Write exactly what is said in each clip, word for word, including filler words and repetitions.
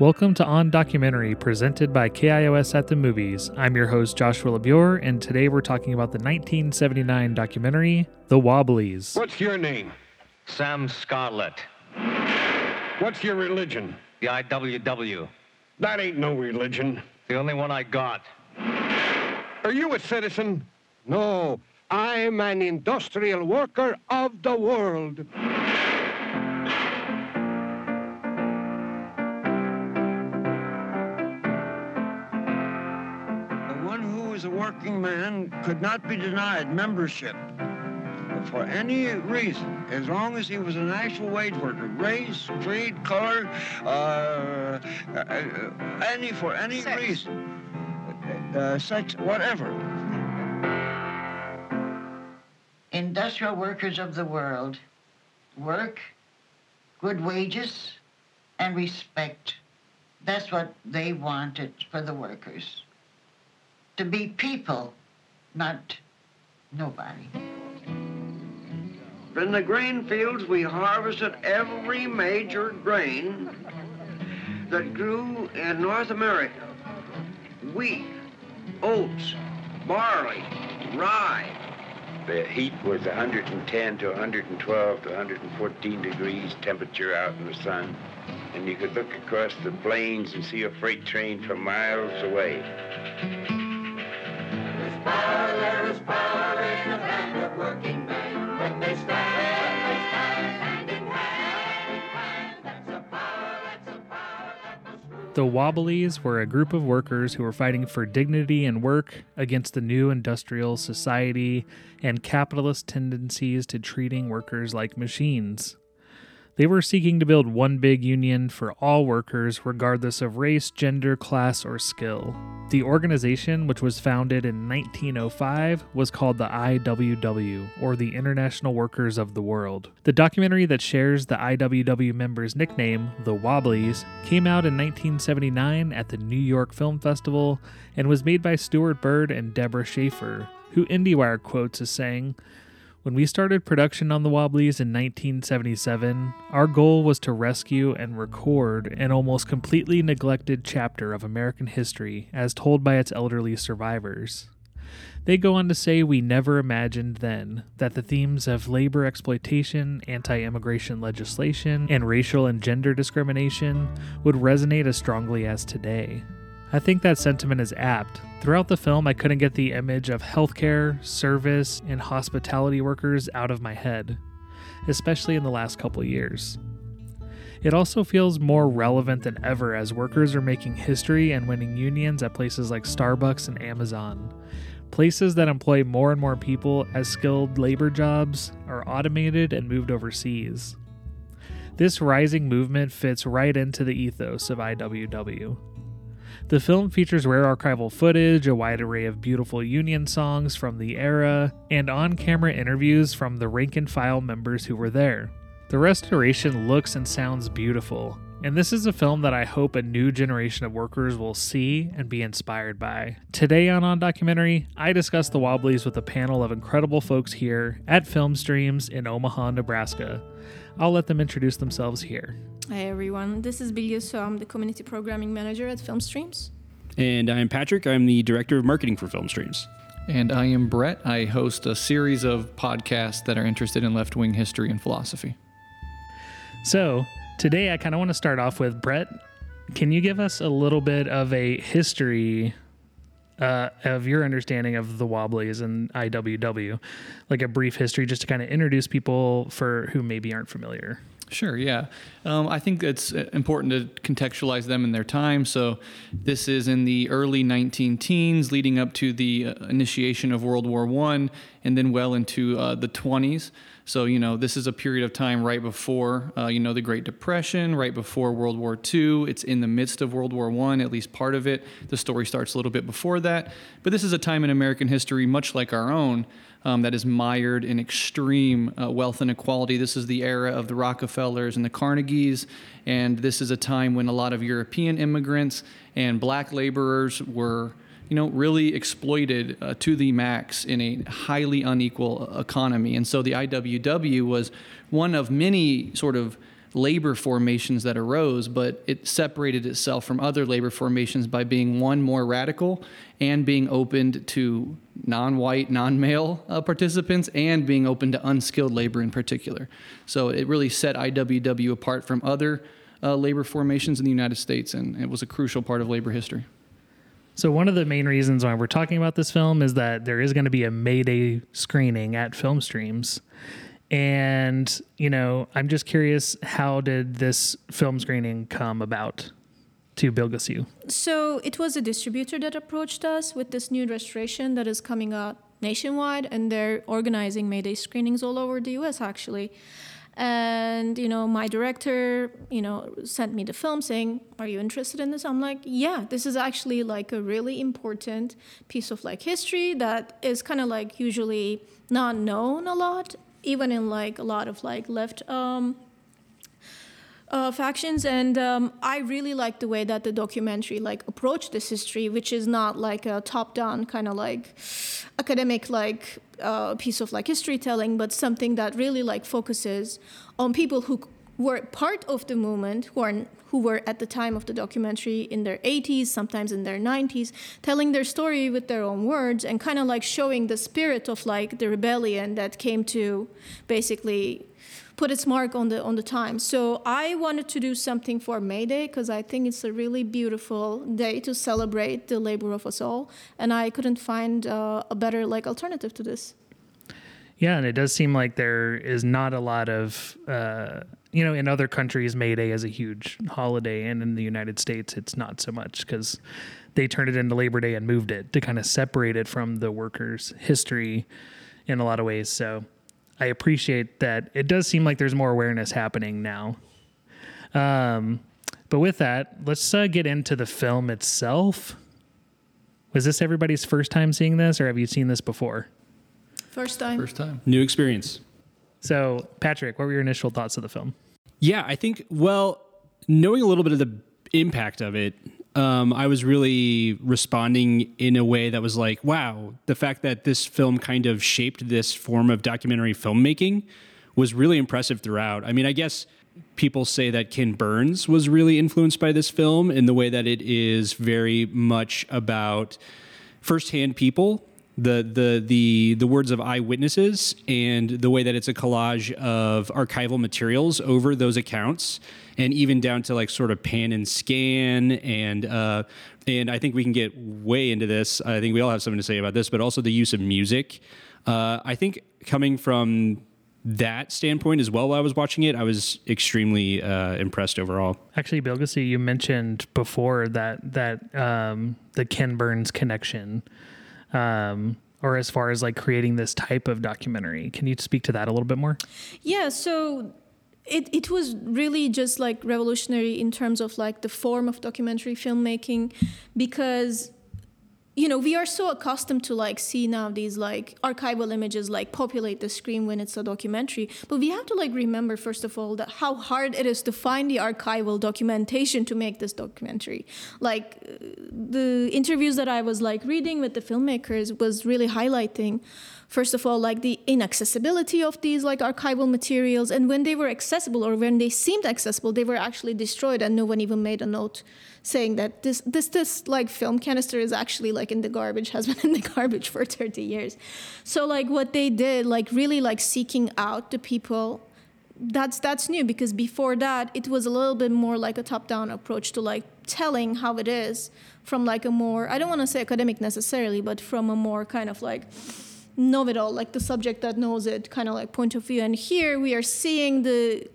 Welcome to On Documentary, presented by K I O S at the Movies. I'm your host, Joshua Labure, and today we're talking about the nineteen seventy-nine documentary, The Wobblies. What's your name? Sam Scarlett. What's your religion? The I W W. That ain't no religion. The only one I got. Are you a citizen? No, I'm an industrial worker of the world. A working man could not be denied membership for any reason, as long as he was an actual wage worker, race, creed, color, uh, any for any sex. reason, uh, sex, whatever. Industrial workers of the world, work, good wages, and respect. That's what they wanted for the workers. To be people, not nobody. In the grain fields, we harvested every major grain that grew in North America. Wheat, oats, barley, rye. The heat was one ten to one twelve to one fourteen degrees temperature out in the sun. And you could look across the plains and see a freight train for miles away. There was power in the band of working men. When they stand, when they stand hand in hand, that's a power, that's a power, that's a... The Wobblies were a group of workers who were fighting for dignity and work against the new industrial society and capitalist tendencies to treating workers like machines. They were seeking to build one big union for all workers, regardless of race, gender, class, or skill. The organization, which was founded in nineteen oh five, was called the I W W, or the International Workers of the World. The documentary that shares the I W W members' nickname, The Wobblies, came out in nineteen seventy-nine at the New York Film Festival and was made by Stewart Bird and Deborah Schaefer, who IndieWire quotes as saying, "When we started production on The Wobblies in nineteen seventy-seven, our goal was to rescue and record an almost completely neglected chapter of American history as told by its elderly survivors." They go on to say, "We never imagined then that the themes of labor exploitation, anti-immigration legislation, and racial and gender discrimination would resonate as strongly as today." I think that sentiment is apt. Throughout the film, I couldn't get the image of healthcare, service, and hospitality workers out of my head, especially in the last couple years. It also feels more relevant than ever as workers are making history and winning unions at places like Starbucks and Amazon, places that employ more and more people as skilled labor jobs are automated and moved overseas. This rising movement fits right into the ethos of I W W. The film features rare archival footage, a wide array of beautiful union songs from the era, and on-camera interviews from the rank-and-file members who were there. The restoration looks and sounds beautiful, and this is a film that I hope a new generation of workers will see and be inspired by. Today on On Documentary, I discuss The Wobblies with a panel of incredible folks here at Film Streams in Omaha, Nebraska. I'll let them introduce themselves here. Hi everyone, this is Bilgesu. I'm the Community Programming Manager at Film Streams. And I'm Patrick. I'm the Director of Marketing for Film Streams. And I am Brett. I host a series of podcasts that are interested in left-wing history and philosophy. So today I kind of want to start off with Brett. Can you give us a little bit of a history uh, of your understanding of the Wobblies and I W W? Like a brief history just to kind of introduce people for who maybe aren't familiar. Sure, yeah. Um, I think it's important to contextualize them in their time. So this is in the early nineteen teens leading up to the uh, initiation of World War One and then well into uh, the twenties. So, you know, this is a period of time right before, uh, you know, the Great Depression, right before World War Two. It's in the midst of World War One, at least part of it. The story starts a little bit before that. But this is a time in American history, much like our own, Um, that is mired in extreme uh, wealth inequality. This is the era of the Rockefellers and the Carnegies, and this is a time when a lot of European immigrants and black laborers were, you know, really exploited uh, to the max in a highly unequal economy. And so the I W W was one of many sort of labor formations that arose, but it separated itself from other labor formations by being one more radical and being opened to non-white, non-male uh, participants, and being open to unskilled labor in particular. So it really set I W W apart from other uh, labor formations in the United States, and it was a crucial part of labor history. So one of the main reasons why we're talking about this film is that there is going to be a May Day screening at Film Streams. And, you know, I'm just curious, how did this film screening come about to Bilgesu? So it was a distributor that approached us with this new restoration that is coming out nationwide, and they're organizing May Day screenings all over the U S, actually. And, you know, my director, you know, sent me the film saying, are you interested in this? I'm like, yeah, this is actually like a really important piece of like history that is kind of like usually not known a lot, even in like a lot of like left um, uh, factions. And um, I really like the way that the documentary like approached this history, which is not like a top-down kind of like academic like a uh, piece of like history telling, but something that really like focuses on people who were part of the movement, who are who were at the time of the documentary in their eighties, sometimes in their nineties, telling their story with their own words and kind of like showing the spirit of like the rebellion that came to basically put its mark on the on the time. So I wanted to do something for May Day because I think it's a really beautiful day to celebrate the labor of us all, and I couldn't find uh, a better like alternative to this. Yeah, and it does seem like there is not a lot of, uh, you know, in other countries, May Day is a huge holiday, and in the United States, it's not so much because they turned it into Labor Day and moved it to kind of separate it from the workers' history in a lot of ways. So I appreciate that. It does seem like there's more awareness happening now. Um, but with that, let's uh, get into the film itself. Was this everybody's first time seeing this, or have you seen this before? First time. First time. New experience. So, Patrick, what were your initial thoughts of the film? Yeah, I think, well, knowing a little bit of the impact of it, um, I was really responding in a way that was like, wow, the fact that this film kind of shaped this form of documentary filmmaking was really impressive throughout. I mean, I guess people say that Ken Burns was really influenced by this film in the way that it is very much about firsthand people, the the the the words of eyewitnesses, and the way that it's a collage of archival materials over those accounts, and even down to like sort of pan and scan, and uh, and I think we can get way into this. I think we all have something to say about this, but also the use of music. Uh, I think coming from that standpoint as well, while I was watching it, I was extremely uh, impressed overall. Actually, Bilgesu, you mentioned before that that um, the Ken Burns connection. Um, or as far as like creating this type of documentary. Can you speak to that a little bit more? Yeah, so it, it was really just like revolutionary in terms of like the form of documentary filmmaking, because, you know, we are so accustomed to like see now these like archival images like populate the screen when it's a documentary. But we have to like remember, first of all, that how hard it is to find the archival documentation to make this documentary. Like the interviews that I was like reading with the filmmakers was really highlighting, first of all, like the inaccessibility of these like archival materials. And when they were accessible, or when they seemed accessible, they were actually destroyed, and no one even made a note saying that this this this like film canister is actually like in the garbage, has been in the garbage for thirty years. So like what they did, like really like seeking out the people, that's that's new, because before that it was a little bit more like a top-down approach to like telling how it is from like a more, I don't want to say academic necessarily, but from a more kind of like know-it-all, like the subject that knows it kind of like point of view. And here we are seeing the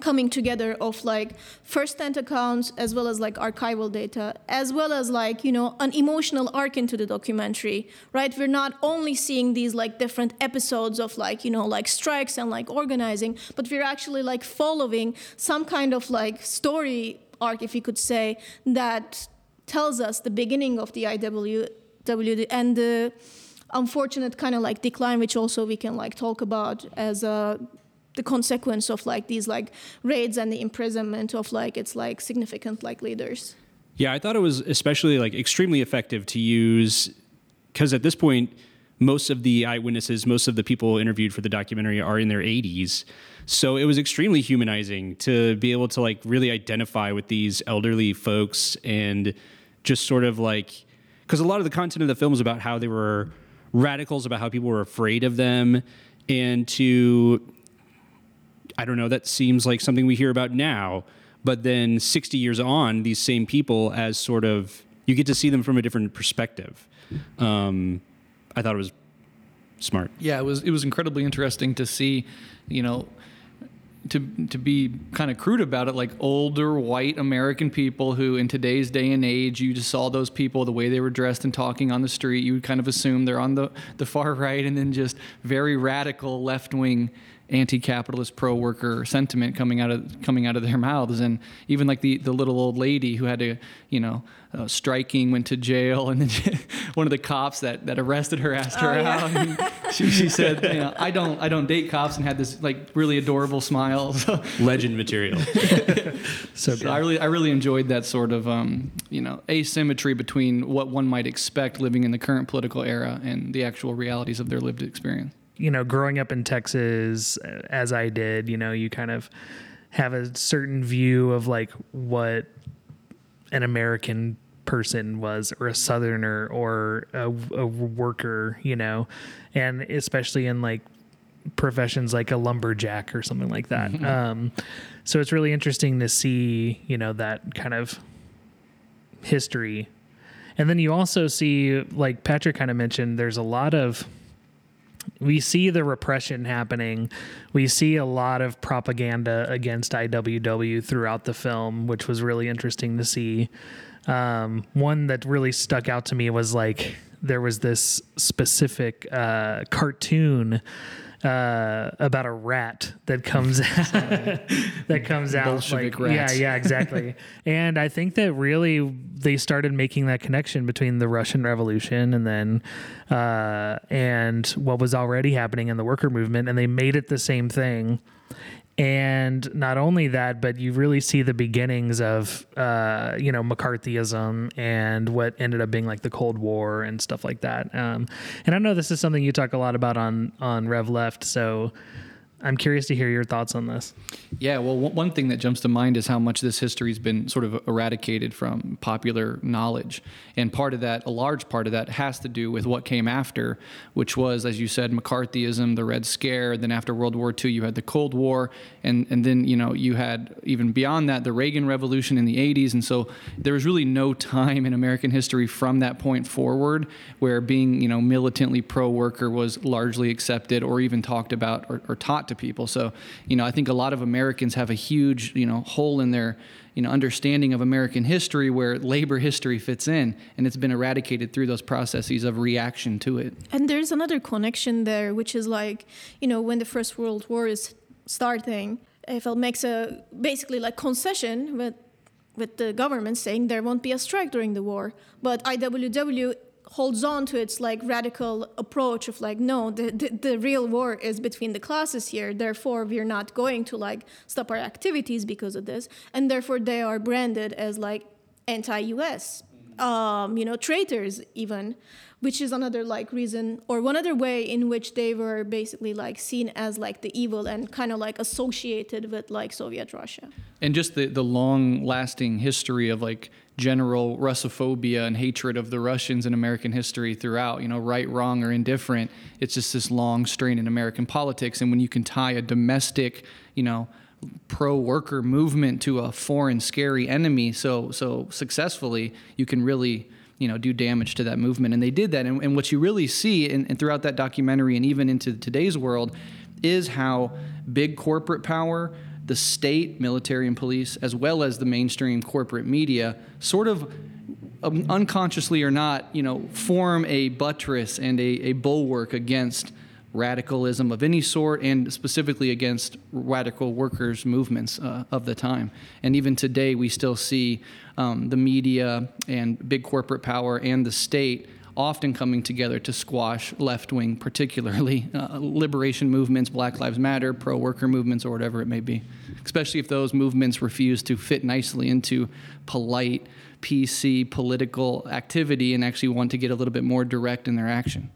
coming together of like first-hand accounts, as well as like archival data, as well as like, you know, an emotional arc into the documentary, right? We're not only seeing these like different episodes of like, you know, like strikes and like organizing, but we're actually like following some kind of like story arc, if you could say, that tells us the beginning of the I W W and the unfortunate kind of like decline, which also we can like talk about as a the consequence of like these like raids and the imprisonment of like its like significant like leaders. Yeah, I thought it was especially like extremely effective to use, because at this point most of the eyewitnesses, most of the people interviewed for the documentary are in their eighties. So it was extremely humanizing to be able to like really identify with these elderly folks and just sort of like, because a lot of the content of the film was about how they were radicals, about how people were afraid of them, and to, I don't know, that seems like something we hear about now. But then sixty years on, these same people as sort of, you get to see them from a different perspective. Um, I thought it was smart. Yeah, it was it was incredibly interesting to see, you know, to to be kind of crude about it, like older white American people who in today's day and age, you just saw those people, the way they were dressed and talking on the street, you would kind of assume they're on the, the far right, and then just very radical left-wing anti-capitalist pro-worker sentiment coming out of coming out of their mouths. And even like the, the little old lady who had to, you know, uh, striking, went to jail, and then one of the cops that, that arrested her asked her oh, yeah. out. And she, she said, you know, I don't I don't date cops, and had this like really adorable smile. So. Legend material. so so I really I really enjoyed that sort of um, you know, asymmetry between what one might expect living in the current political era and the actual realities of their lived experience. You know, growing up in Texas, as I did, you know, you kind of have a certain view of like what an American person was, or a Southerner, or a, a worker, you know, and especially in like professions like a lumberjack or something like that. Mm-hmm. Um, so it's really interesting to see, you know, that kind of history. And then you also see, like Patrick kind of mentioned, there's a lot of, we see the repression happening. We see a lot of propaganda against I W W throughout the film, which was really interesting to see. Um, one that really stuck out to me was like, there was this specific uh, cartoon uh, about a rat that comes that comes out. Bolshevik like, rats. Yeah, yeah, exactly. And I think that really they started making that connection between the Russian Revolution and then uh, and what was already happening in the worker movement, and they made it the same thing. And not only that, but you really see the beginnings of, uh, you know, McCarthyism and what ended up being like the Cold War and stuff like that. Um, and I know this is something you talk a lot about on, on Rev Left, so I'm curious to hear your thoughts on this. Yeah, well, w- one thing that jumps to mind is how much this history has been sort of eradicated from popular knowledge. And part of that, a large part of that, has to do with what came after, which was, as you said, McCarthyism, the Red Scare. Then after World War Two, you had the Cold War. And, and then, you know, you had even beyond that, the Reagan Revolution in the eighties. And so there was really no time in American history from that point forward where being, you know, militantly pro-worker was largely accepted or even talked about or, or taught to people. So, you know, I think a lot of Americans have a huge, you know, hole in their, you know, understanding of American history where labor history fits in, and it's been eradicated through those processes of reaction to it. And there's another connection there, which is like, you know, when the First World War is starting, A F L makes a basically like concession with with the government saying there won't be a strike during the war, but I W W holds on to its like radical approach of like, no, the, the the real war is between the classes here, therefore we're not going to like stop our activities because of this, and therefore they are branded as like anti-U S, um, you know, traitors even, which is another like reason or one other way in which they were basically like seen as like the evil and kind of like associated with like Soviet Russia. And just the, the long lasting history of like general Russophobia and hatred of the Russians in American history throughout, you know, right, wrong, or indifferent. It's just this long strain in American politics. And when you can tie a domestic, you know, pro-worker movement to a foreign scary enemy so so successfully, you can really, you know, do damage to that movement. And they did that. And, and what you really see in, and throughout that documentary and even into today's world is how big corporate power, the state, military and police, as well as the mainstream corporate media, sort of um, unconsciously or not, you know, form a buttress and a, a bulwark against radicalism of any sort, and specifically against radical workers' movements uh, of the time. And even today, we still see um, the media and big corporate power and the state often coming together to squash left-wing, particularly uh, liberation movements, Black Lives Matter, pro-worker movements, or whatever it may be, especially if those movements refuse to fit nicely into polite, P C, political activity and actually want to get a little bit more direct in their action.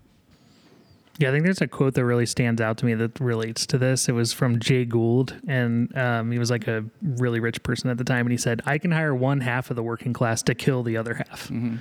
Yeah, I think there's a quote that really stands out to me that relates to this. It was from Jay Gould, and um, he was like a really rich person at the time, and he said, I can hire one half of the working class to kill the other half. Mm-hmm.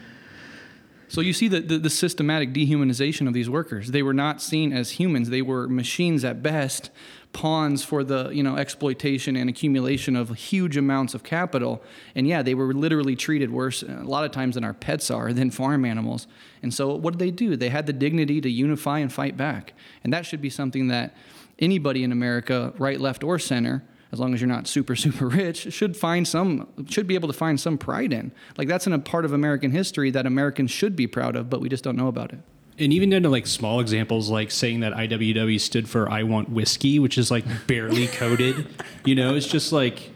So you see the, the, the systematic dehumanization of these workers. They were not seen as humans. They were machines at best, pawns for the, you know, exploitation and accumulation of huge amounts of capital. And yeah, they were literally treated worse a lot of times than our pets are, than farm animals. And so what did they do? They had the dignity to unify and fight back. And that should be something that anybody in America, right, left, or center, as long as you're not super, super rich, should find some, should be able to find some pride in. Like, that's in a part of American history that Americans should be proud of, but we just don't know about it. And even down to like small examples, like saying that I W W stood for I Want Whiskey, which is like barely coded, you know, it's just like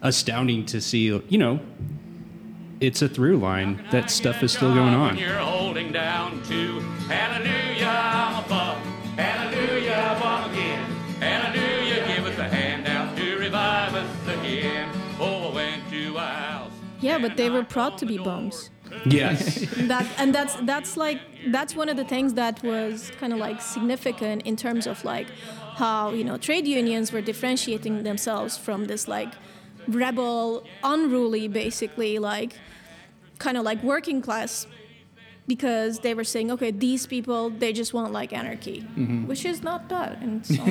astounding to see, you know, it's a through line. That stuff is still going on. You're holding down to hallelujah, I'm above, hallelujah, I'm again, hallelujah, give us a hand out to revive us again. Oh, I went to Isles. Yeah, but they were proud to be bums. Yes. that and that's that's like that's one of the things that was kind of like significant in terms of like how, you know, trade unions were differentiating themselves from this like rebel, unruly, basically like kind of like working class, because they were saying, okay, these people, they just want like anarchy, mm-hmm. which is not bad in some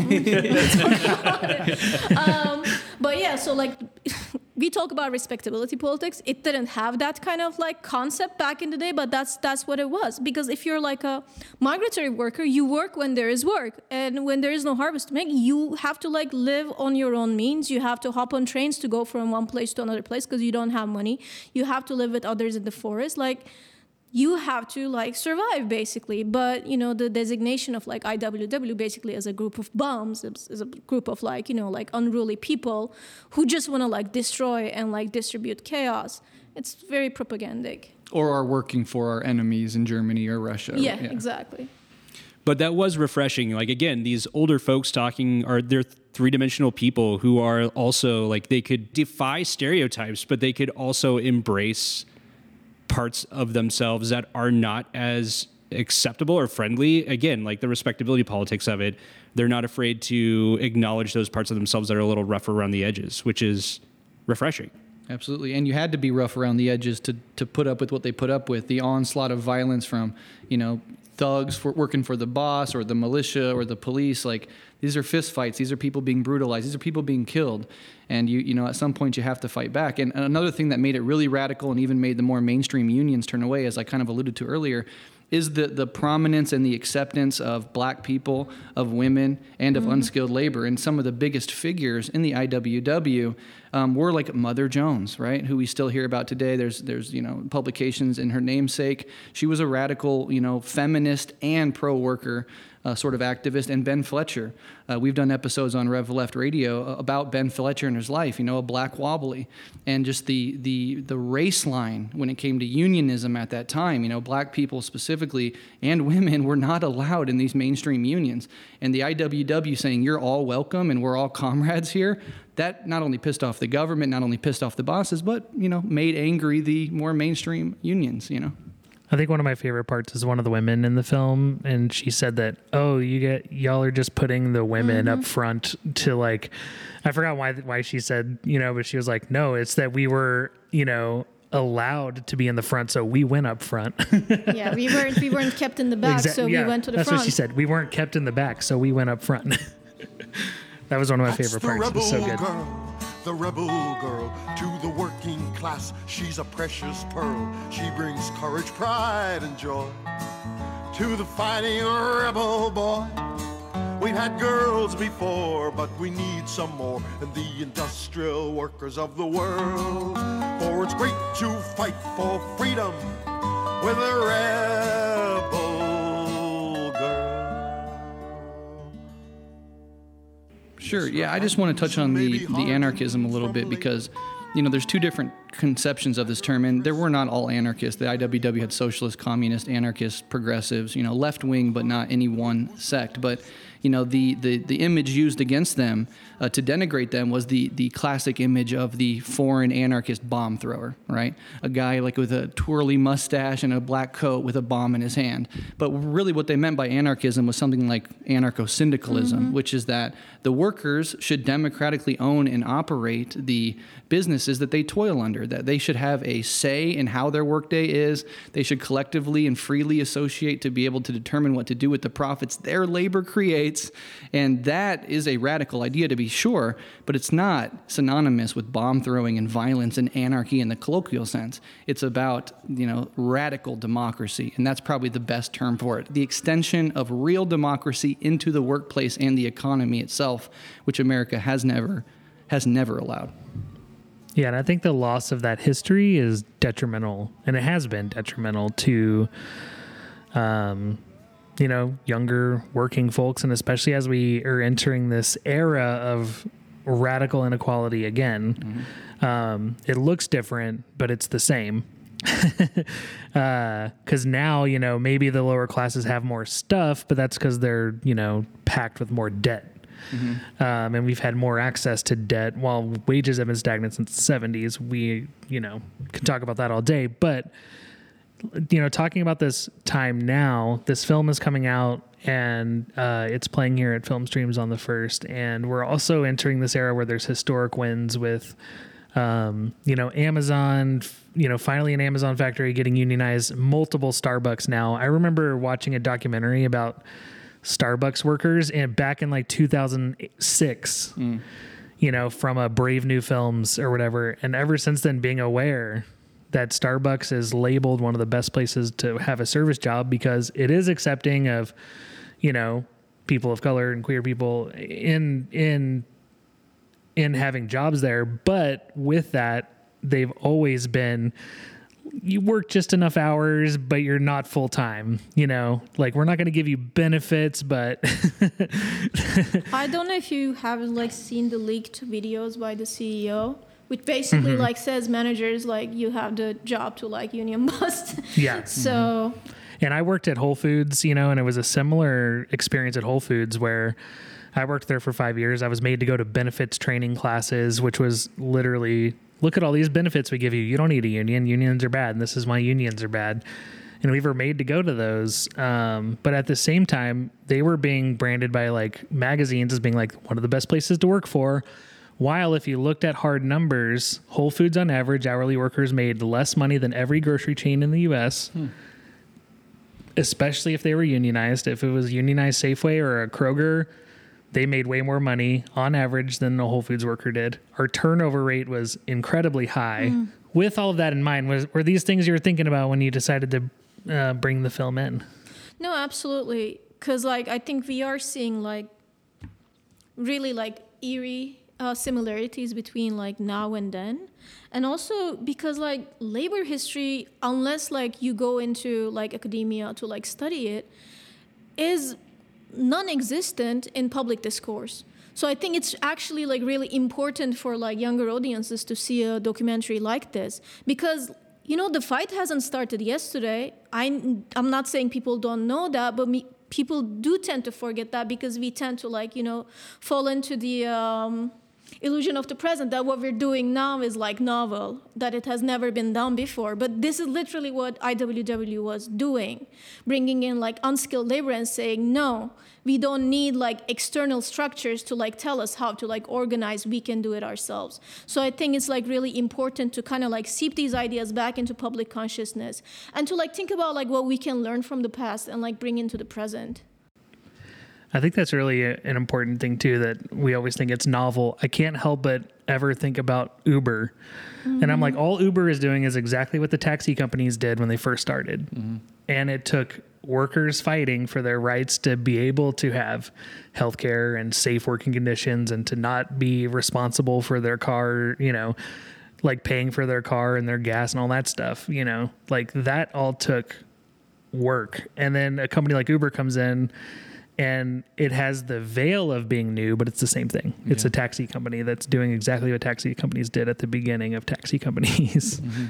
um, but yeah, so like we talk about respectability politics. It didn't have that kind of like concept back in the day, but that's that's what it was. Because if you're like a migratory worker, you work when there is work, and when there is no harvest to make, you have to like live on your own means. You have to hop on trains to go from one place to another place because you don't have money. You have to live with others in the forest. Like, you have to like survive basically. But, you know, the designation of like I W W basically as a group of bums, as a group of like, you know, like unruly people who just want to like destroy and like distribute chaos. It's very propagandic. Or are working for our enemies in Germany or Russia. Yeah, yeah. Exactly. But that was refreshing. Like, again, these older folks talking are they're three-dimensional people who are also like, they could defy stereotypes, but they could also embrace parts of themselves that are not as acceptable or friendly. Again, like the respectability politics of it, they're not afraid to acknowledge those parts of themselves that are a little rough around the edges, which is refreshing. Absolutely. And you had to be rough around the edges to to put up with what they put up with, the onslaught of violence from, you know, thugs for working for the boss or the militia or the police. Like, these are fist fights. These are people being brutalized. These are people being killed. And you, you know, at some point you have to fight back. And another thing that made it really radical and even made the more mainstream unions turn away, as I kind of alluded to earlier, is the, the prominence and the acceptance of black people, of women, and of mm-hmm. unskilled labor. And some of the biggest figures in the I W W um, were like Mother Jones, right, who we still hear about today. There's, there's you know, publications in her namesake. She was a radical, you know, feminist and pro-worker uh, sort of activist. And Ben Fletcher. Uh, we've done episodes on Rev Left Radio about Ben Fletcher and his life, you know, a black wobbly. And just the, the, the race line when it came to unionism at that time, you know, black people specifically, and women, were not allowed in these mainstream unions. And the I W W saying, you're all welcome and we're all comrades here, that not only pissed off the government, not only pissed off the bosses, but, you know, made angry the more mainstream unions, you know. I think one of my favorite parts is one of the women in the film, and she said that, oh, you get, y'all are just putting the women mm-hmm. up front to like, I forgot why why she said, you know, but she was like, no, it's that we were, you know, allowed to be in the front, so we went up front. yeah, we weren't we weren't kept in the back, Exa- so yeah, we went to the that's front. That's what she said. We weren't kept in the back, so we went up front. That was one of my that's favorite parts. It was so good. Girl, the rebel girl to the working class, she's a precious pearl. She brings courage, pride, and joy to the fighting rebel boy. We've had girls before, but we need some more. And the industrial workers of the world, for it's great to fight for freedom with a rebel girl. Sure, yeah, I just want to touch on the, the anarchism a little bit, because, you know, there's two different conceptions of this term, and there were not all anarchists. The I W W had socialist, communist, anarchists, progressives, you know, left-wing, but not any one sect. But you know, the, the, the image used against them uh, to denigrate them was the the classic image of the foreign anarchist bomb thrower, right? A guy like with a twirly mustache and a black coat with a bomb in his hand. But really what they meant by anarchism was something like anarcho-syndicalism, mm-hmm. which is that the workers should democratically own and operate the businesses that they toil under, that they should have a say in how their workday is. They should collectively and freely associate to be able to determine what to do with the profits their labor creates. And that is a radical idea, to be sure, but it's not synonymous with bomb throwing and violence and anarchy in the colloquial sense. It's about, you know, radical democracy, and that's probably the best term for it. The extension of real democracy into the workplace and the economy itself, which America has never has never allowed. Yeah, and I think the loss of that history is detrimental, and it has been detrimental to, um, you know, younger working folks, and especially as we are entering this era of radical inequality again. Mm-hmm. Um, it looks different, but it's the same. uh, 'cause now, you know, maybe the lower classes have more stuff, but that's 'cause they're, you know, packed with more debt. Mm-hmm. Um, and we've had more access to debt while wages have been stagnant since the seventies. We, you know, can talk about that all day, but, you know, talking about this time now, this film is coming out and, uh, it's playing here at Film Streams on the first. And we're also entering this era where there's historic wins with, um, you know, Amazon, you know, finally an Amazon factory getting unionized, multiple Starbucks now. I remember watching a documentary about Starbucks workers and back in like two thousand six, mm. you know, from a Brave New Films or whatever. And ever since then, being aware that Starbucks is labeled one of the best places to have a service job because it is accepting of, you know, people of color and queer people in, in, in having jobs there. But with that, they've always been, you work just enough hours, but you're not full time, you know, like we're not going to give you benefits, but I don't know if you have like seen the leaked videos by the C E O, which basically mm-hmm. like says managers, like you have the job to like union bust. Yeah. So, and I worked at Whole Foods, you know, and it was a similar experience at Whole Foods where I worked there for five years. I was made to go to benefits training classes, which was literally, look at all these benefits we give you. You don't need a union. Unions are bad. And this is why unions are bad. And we were made to go to those. Um, but at the same time, they were being branded by like magazines as being like one of the best places to work for. While if you looked at hard numbers, Whole Foods on average, hourly workers made less money than every grocery chain in the U S, hmm. especially if they were unionized. If it was unionized Safeway or a Kroger, they made way more money on average than the Whole Foods worker did. Our turnover rate was incredibly high. Mm. With all of that in mind, was, were these things you were thinking about when you decided to uh, bring the film in? No, absolutely. Because, like, I think we are seeing, like, really, like, eerie uh, similarities between, like, now and then. And also because, like, labor history, unless, like, you go into, like, academia to, like, study it, is non-existent in public discourse. So I think it's actually like really important for like younger audiences to see a documentary like this because, you know, the fight hasn't started yesterday. I'm, I'm not saying people don't know that, but me, people do tend to forget that because we tend to like, you know, fall into the um, illusion of the present that what we're doing now is like novel, that it has never been done before. But this is literally what I W W was doing, bringing in like unskilled labor and saying, no, we don't need like external structures to like tell us how to like organize. We can do it ourselves. So I think it's like really important to kind of like seep these ideas back into public consciousness and to like think about like what we can learn from the past and like bring into the present. I think that's really a, an important thing, too, that we always think it's novel. I can't help but ever think about Uber. Mm-hmm. And I'm like, all Uber is doing is exactly what the taxi companies did when they first started. Mm-hmm. And it took workers fighting for their rights to be able to have healthcare and safe working conditions and to not be responsible for their car, you know, like paying for their car and their gas and all that stuff, you know, like that all took work. And then a company like Uber comes in and it has the veil of being new, but it's the same thing. Yeah. It's a taxi company that's doing exactly what taxi companies did at the beginning of taxi companies. Mm-hmm.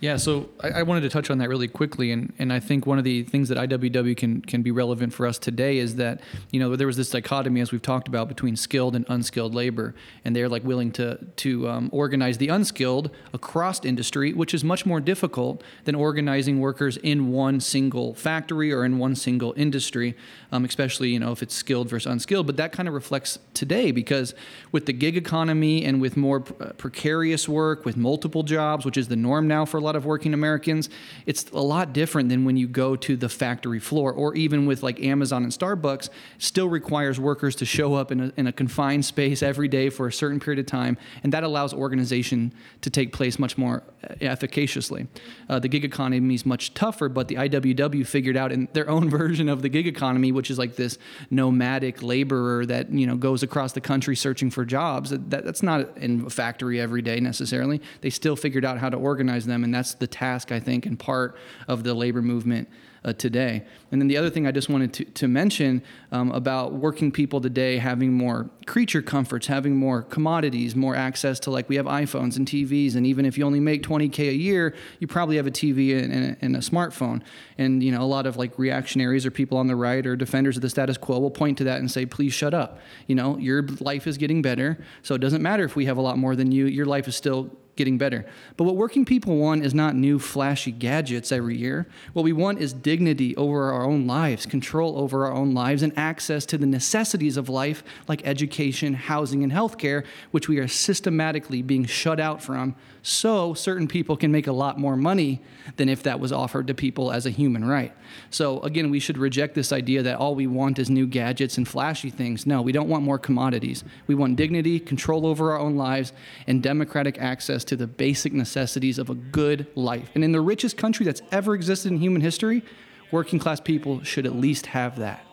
Yeah, so I, I wanted to touch on that really quickly, and, and I think one of the things that I W W can can be relevant for us today is that, you know, there was this dichotomy, as we've talked about, between skilled and unskilled labor, and they're like willing to to um, organize the unskilled across industry, which is much more difficult than organizing workers in one single factory or in one single industry, um, especially, you know, if it's skilled versus unskilled. But that kind of reflects today, because with the gig economy and with more pr- precarious work, with multiple jobs, which is the norm now for a lot of working Americans, it's a lot different than when you go to the factory floor, or even with like Amazon and Starbucks, still requires workers to show up in a, in a confined space every day for a certain period of time, and that allows organization to take place much more efficaciously. Uh, the gig economy is much tougher, but the I W W figured out in their own version of the gig economy, which is like this nomadic laborer that, you know, goes across the country searching for jobs. That, that's not in a factory every day necessarily. They still figured out how to organize them, and that's the task, I think, and part of the labor movement uh, today. And then the other thing I just wanted to, to mention um, about working people today having more creature comforts, having more commodities, more access to, like, we have iPhones and T Vs, and even if you only make twenty K a year, you probably have a T V and, and, and a smartphone. And, you know, a lot of like reactionaries or people on the right or defenders of the status quo will point to that and say, please shut up. You know, your life is getting better, so it doesn't matter if we have a lot more than you, your life is still getting better. But what working people want is not new flashy gadgets every year. What we want is dignity over our own lives, control over our own lives, and access to the necessities of life like education, housing, and healthcare, which we are systematically being shut out from, so certain people can make a lot more money than if that was offered to people as a human right. So again, we should reject this idea that all we want is new gadgets and flashy things. No, we don't want more commodities. We want dignity, control over our own lives, and democratic access to the basic necessities of a good life. And in the richest country that's ever existed in human history, working class people should at least have that.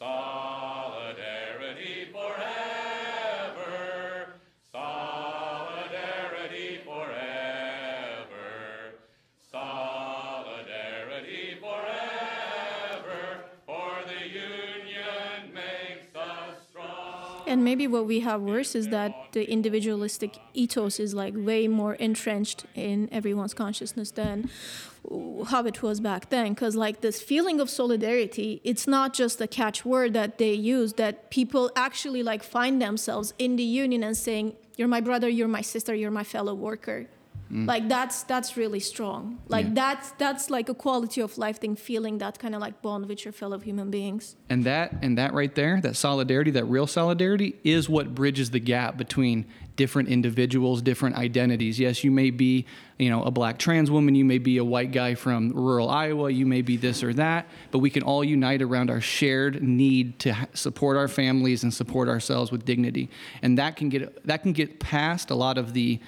Solidarity forever. Solidarity forever. Solidarity forever. For the union makes us strong. And maybe what we have worse is that the individualistic ethos is like way more entrenched in everyone's consciousness than how it was back then, because like this feeling of solidarity, it's not just a catchword that they use, that people actually like find themselves in the union and saying, you're my brother, you're my sister, you're my fellow worker. Mm. Like that's that's really strong. Like yeah. that's that's like a quality of life thing, feeling that kind of like bond with your fellow human beings. And that and that right there, that solidarity, that real solidarity, is what bridges the gap between different individuals, different identities. Yes, you may be, you know, a black trans woman, you may be a white guy from rural Iowa, you may be this or that, but we can all unite around our shared need to support our families and support ourselves with dignity. And that can get that can get past a lot of the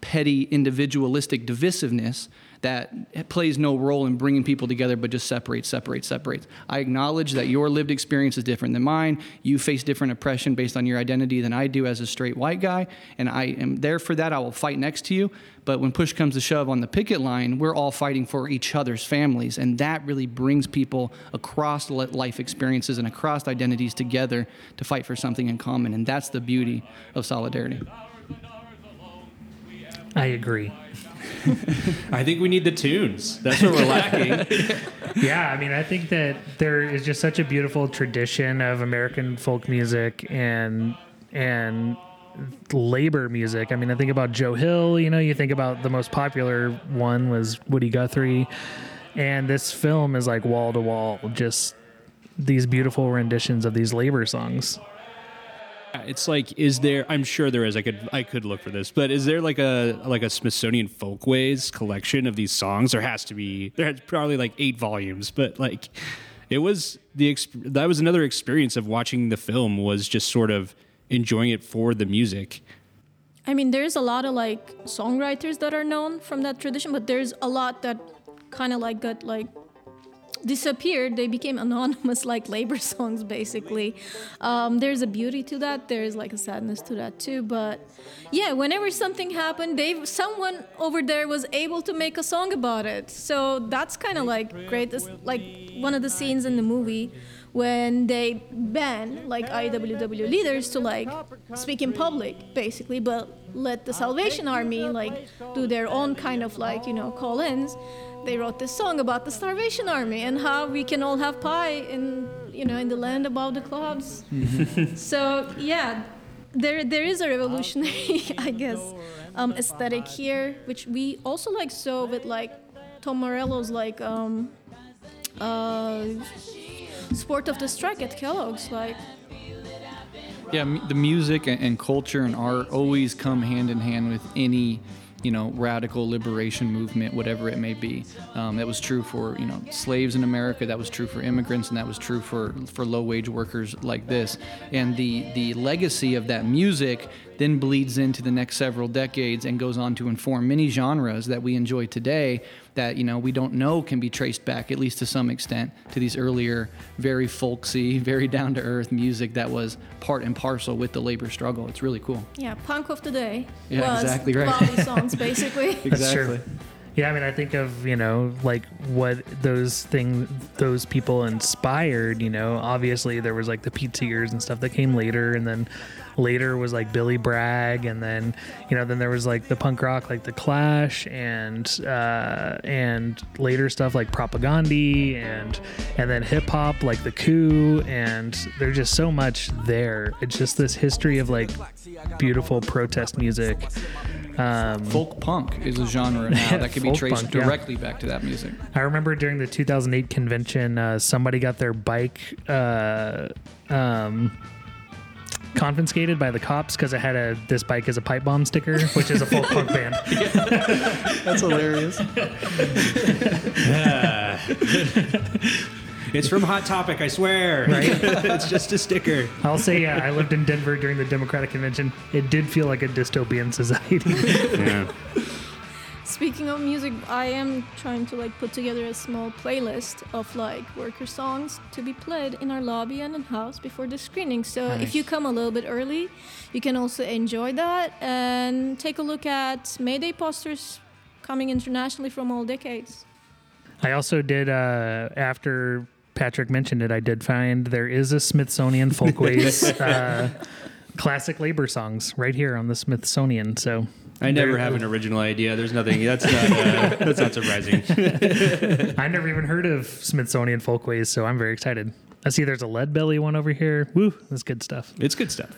petty individualistic divisiveness that plays no role in bringing people together, but just separates, separates, separates. I acknowledge that your lived experience is different than mine. You face different oppression based on your identity than I do as a straight white guy, and I am there for that. I will fight next to you. But when push comes to shove on the picket line, we're all fighting for each other's families, and that really brings people across life experiences and across identities together to fight for something in common, and that's the beauty of solidarity. I agree. I think we need the tunes. That's what we're lacking. Yeah, I mean, I think that there is just such a beautiful tradition of American folk music and and labor music. I mean, I think about Joe Hill, you know, you think about the most popular one was Woody Guthrie, and this film is like wall-to-wall, just these beautiful renditions of these labor songs. It's like, is there, I'm sure there is, I could I could look for this, but is there like a like a Smithsonian Folkways collection of these songs? There has to be, there's probably like eight volumes, but like it was, the that was another experience of watching the film, was just sort of enjoying it for the music. I mean, there's a lot of like songwriters that are known from that tradition, but there's a lot that kind of like got like disappeared. They became anonymous, like labor songs, basically. Um, there's a beauty to that. There's like a sadness to that too. But yeah, whenever something happened, they someone over there was able to make a song about it. So that's kind of like great. It's like one of the scenes in the movie when they ban like I W W leaders to like speak in public, basically, but let the Salvation Army like do their own kind of like, you know, call-ins. They wrote this song about the Starvation Army and how we can all have pie in, you know, in the land above the clouds. So yeah, there there is a revolutionary, I guess, um, aesthetic here, which we also like saw with like Tom Morello's like um, uh, Sport of the Strike at Kellogg's, like. Yeah, the music and culture and art always come hand in hand with any, you know, radical liberation movement, whatever it may be. Um, that was true for, you know, slaves in America. That was true for immigrants, and that was true for, for low-wage workers like this. And the the legacy of that music then bleeds into the next several decades and goes on to inform many genres that we enjoy today that, you know, we don't know can be traced back, at least to some extent, to these earlier, very folksy, very down-to-earth music that was part and parcel with the labor struggle. It's really cool. Yeah, punk of the day yeah, was exactly right. Bobby songs, basically. Exactly. That's true. Yeah, I mean, I think of, you know, like what those things, those people inspired, you know. Obviously, there was like the pizza years and stuff that came later, and then later was like Billy Bragg, and then, you know, then there was like the punk rock, like the Clash, and uh, and later stuff like Propagandhi, and and then hip hop like the Coup, and there's just so much there. It's just this history of like beautiful protest music. Um, folk punk is a genre now that can be traced punk, directly yeah. back to that music. I remember during the two thousand eight convention, uh, somebody got their bike uh, um, confiscated by the cops because it had a "This bike is a pipe bomb" sticker, which is a folk punk band. That's hilarious. It's from Hot Topic, I swear. Right? It's just a sticker. I'll say, yeah, I lived in Denver during the Democratic Convention. It did feel like a dystopian society. Yeah. Speaking of music, I am trying to like put together a small playlist of like worker songs to be played in our lobby and in house before the screening. So nice. If you come a little bit early, you can also enjoy that and take a look at May Day posters coming internationally from all decades. I also did, uh, after Patrick mentioned it, I did find there is a Smithsonian Folkways uh, classic labor songs right here on the Smithsonian. So I never have an original idea. There's nothing. That's not, uh, that's not surprising. I never even heard of Smithsonian Folkways, so I'm very excited. I see there's a Leadbelly one over here. Woo, that's good stuff. It's good stuff.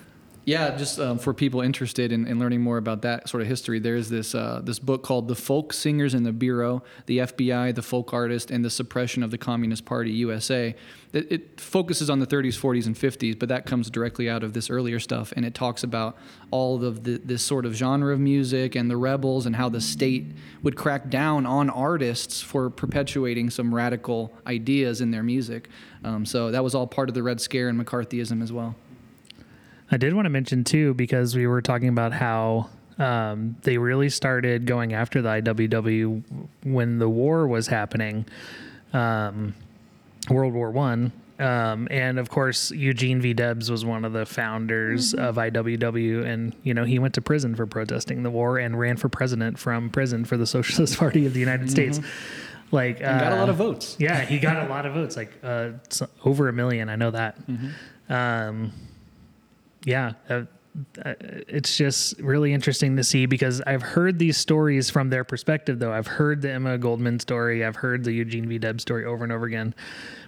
Yeah, just um, for people interested in, in learning more about that sort of history, there's this uh, this book called The Folk Singers in the Bureau, the F B I, the Folk Artist, and the Suppression of the Communist Party, U S A. It, it focuses on the thirties, forties, and fifties, but that comes directly out of this earlier stuff, and it talks about all of the, this sort of genre of music and the rebels and how the state would crack down on artists for perpetuating some radical ideas in their music. Um, so that was all part of the Red Scare and McCarthyism as well. I did want to mention, too, because we were talking about how um, they really started going after the I W W when the war was happening, um, World War One. Um, and, of course, Eugene V. Debs was one of the founders mm-hmm. of I W W. And, you know, he went to prison for protesting the war and ran for president from prison for the Socialist Party of the United mm-hmm. States. Like, he uh, got a lot of votes. Yeah, he got a lot of votes, like uh, over a million. I know that. Mm-hmm. Um Yeah, uh, uh, it's just really interesting to see because I've heard these stories from their perspective, though. I've heard the Emma Goldman story. I've heard the Eugene V. Debs story over and over again.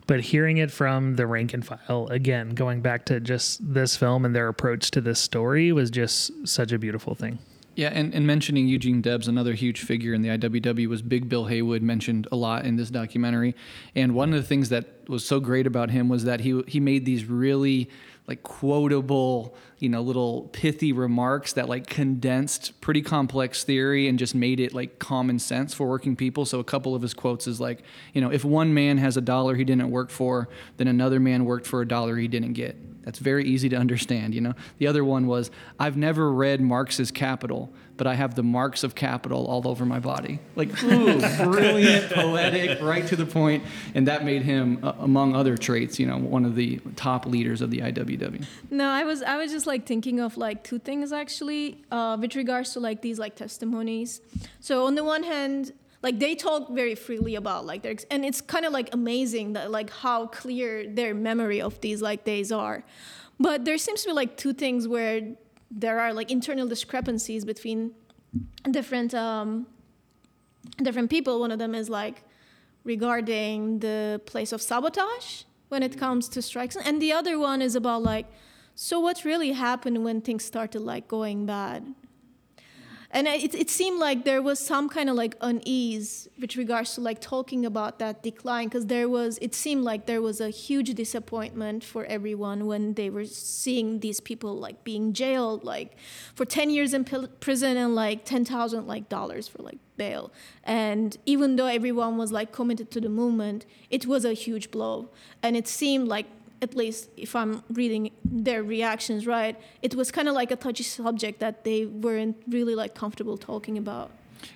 But hearing it from the rank and file, again, going back to just this film and their approach to this story was just such a beautiful thing. Yeah, and, and mentioning Eugene Debs, another huge figure in the I W W was Big Bill Haywood, mentioned a lot in this documentary. And one of the things that was so great about him was that he he made these really like quotable, you know, little pithy remarks that like condensed pretty complex theory and just made it like common sense for working people. So a couple of his quotes is like, you know, if one man has a dollar he didn't work for, then another man worked for a dollar he didn't get. That's very easy to understand, you know. The other one was, I've never read Marx's Capital, but I have the marks of capital all over my body. Like, ooh, brilliant, poetic, right to the point. And that made him, uh, among other traits, you know, one of the top leaders of the I W W. No, I was I was just, like, thinking of, like, two things, actually, uh, with regards to, like, these, like, testimonies. So on the one hand, like they talk very freely about like their, and it's kind of like amazing that like how clear their memory of these like days are. But there seems to be like two things where there are like internal discrepancies between different um, different people. One of them is like regarding the place of sabotage when it comes to strikes, and the other one is about like, so what really happened when things started like going bad? And it it seemed like there was some kind of like unease with regards to like talking about that decline, because there was, it seemed like there was a huge disappointment for everyone when they were seeing these people like being jailed like for ten years in p- prison and like ten thousand dollars like dollars for like bail. And even though everyone was like committed to the movement, it was a huge blow. And it seemed like, at least if I'm reading their reactions right, it was kind of like a touchy subject that they weren't really like comfortable talking about.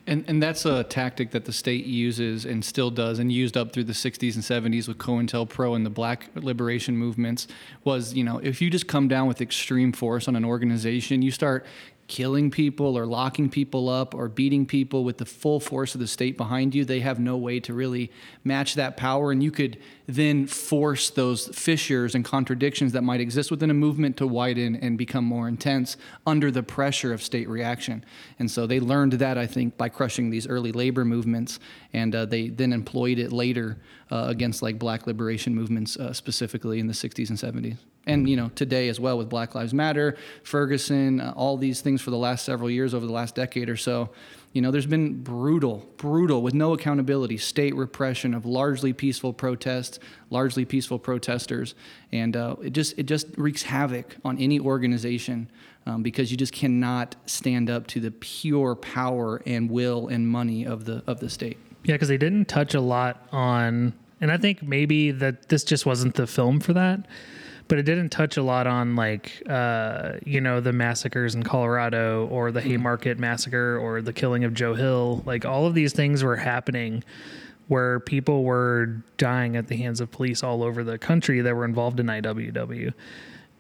And and that's a tactic that the state uses and still does, and used up through the sixties and seventies with COINTELPRO and the Black liberation movements, was, you know, if you just come down with extreme force on an organization, you start killing people or locking people up or beating people with the full force of the state behind you, they have no way to really match that power. And you could then force those fissures and contradictions that might exist within a movement to widen and become more intense under the pressure of state reaction. And so they learned that, I think, by crushing these early labor movements. And uh, they then employed it later uh, against like Black liberation movements, uh, specifically in the sixties and seventies. And, you know, today as well with Black Lives Matter, Ferguson, uh, all these things for the last several years, over the last decade or so, you know, there's been brutal, brutal, with no accountability, state repression of largely peaceful protests, largely peaceful protesters. And uh, it just it just wreaks havoc on any organization, um, because you just cannot stand up to the pure power and will and money of the of the state. Yeah, because they didn't touch a lot on, and I think maybe that this just wasn't the film for that, but it didn't touch a lot on, like, uh, you know, the massacres in Colorado or the Haymarket massacre or the killing of Joe Hill. Like, all of these things were happening where people were dying at the hands of police all over the country that were involved in I W W.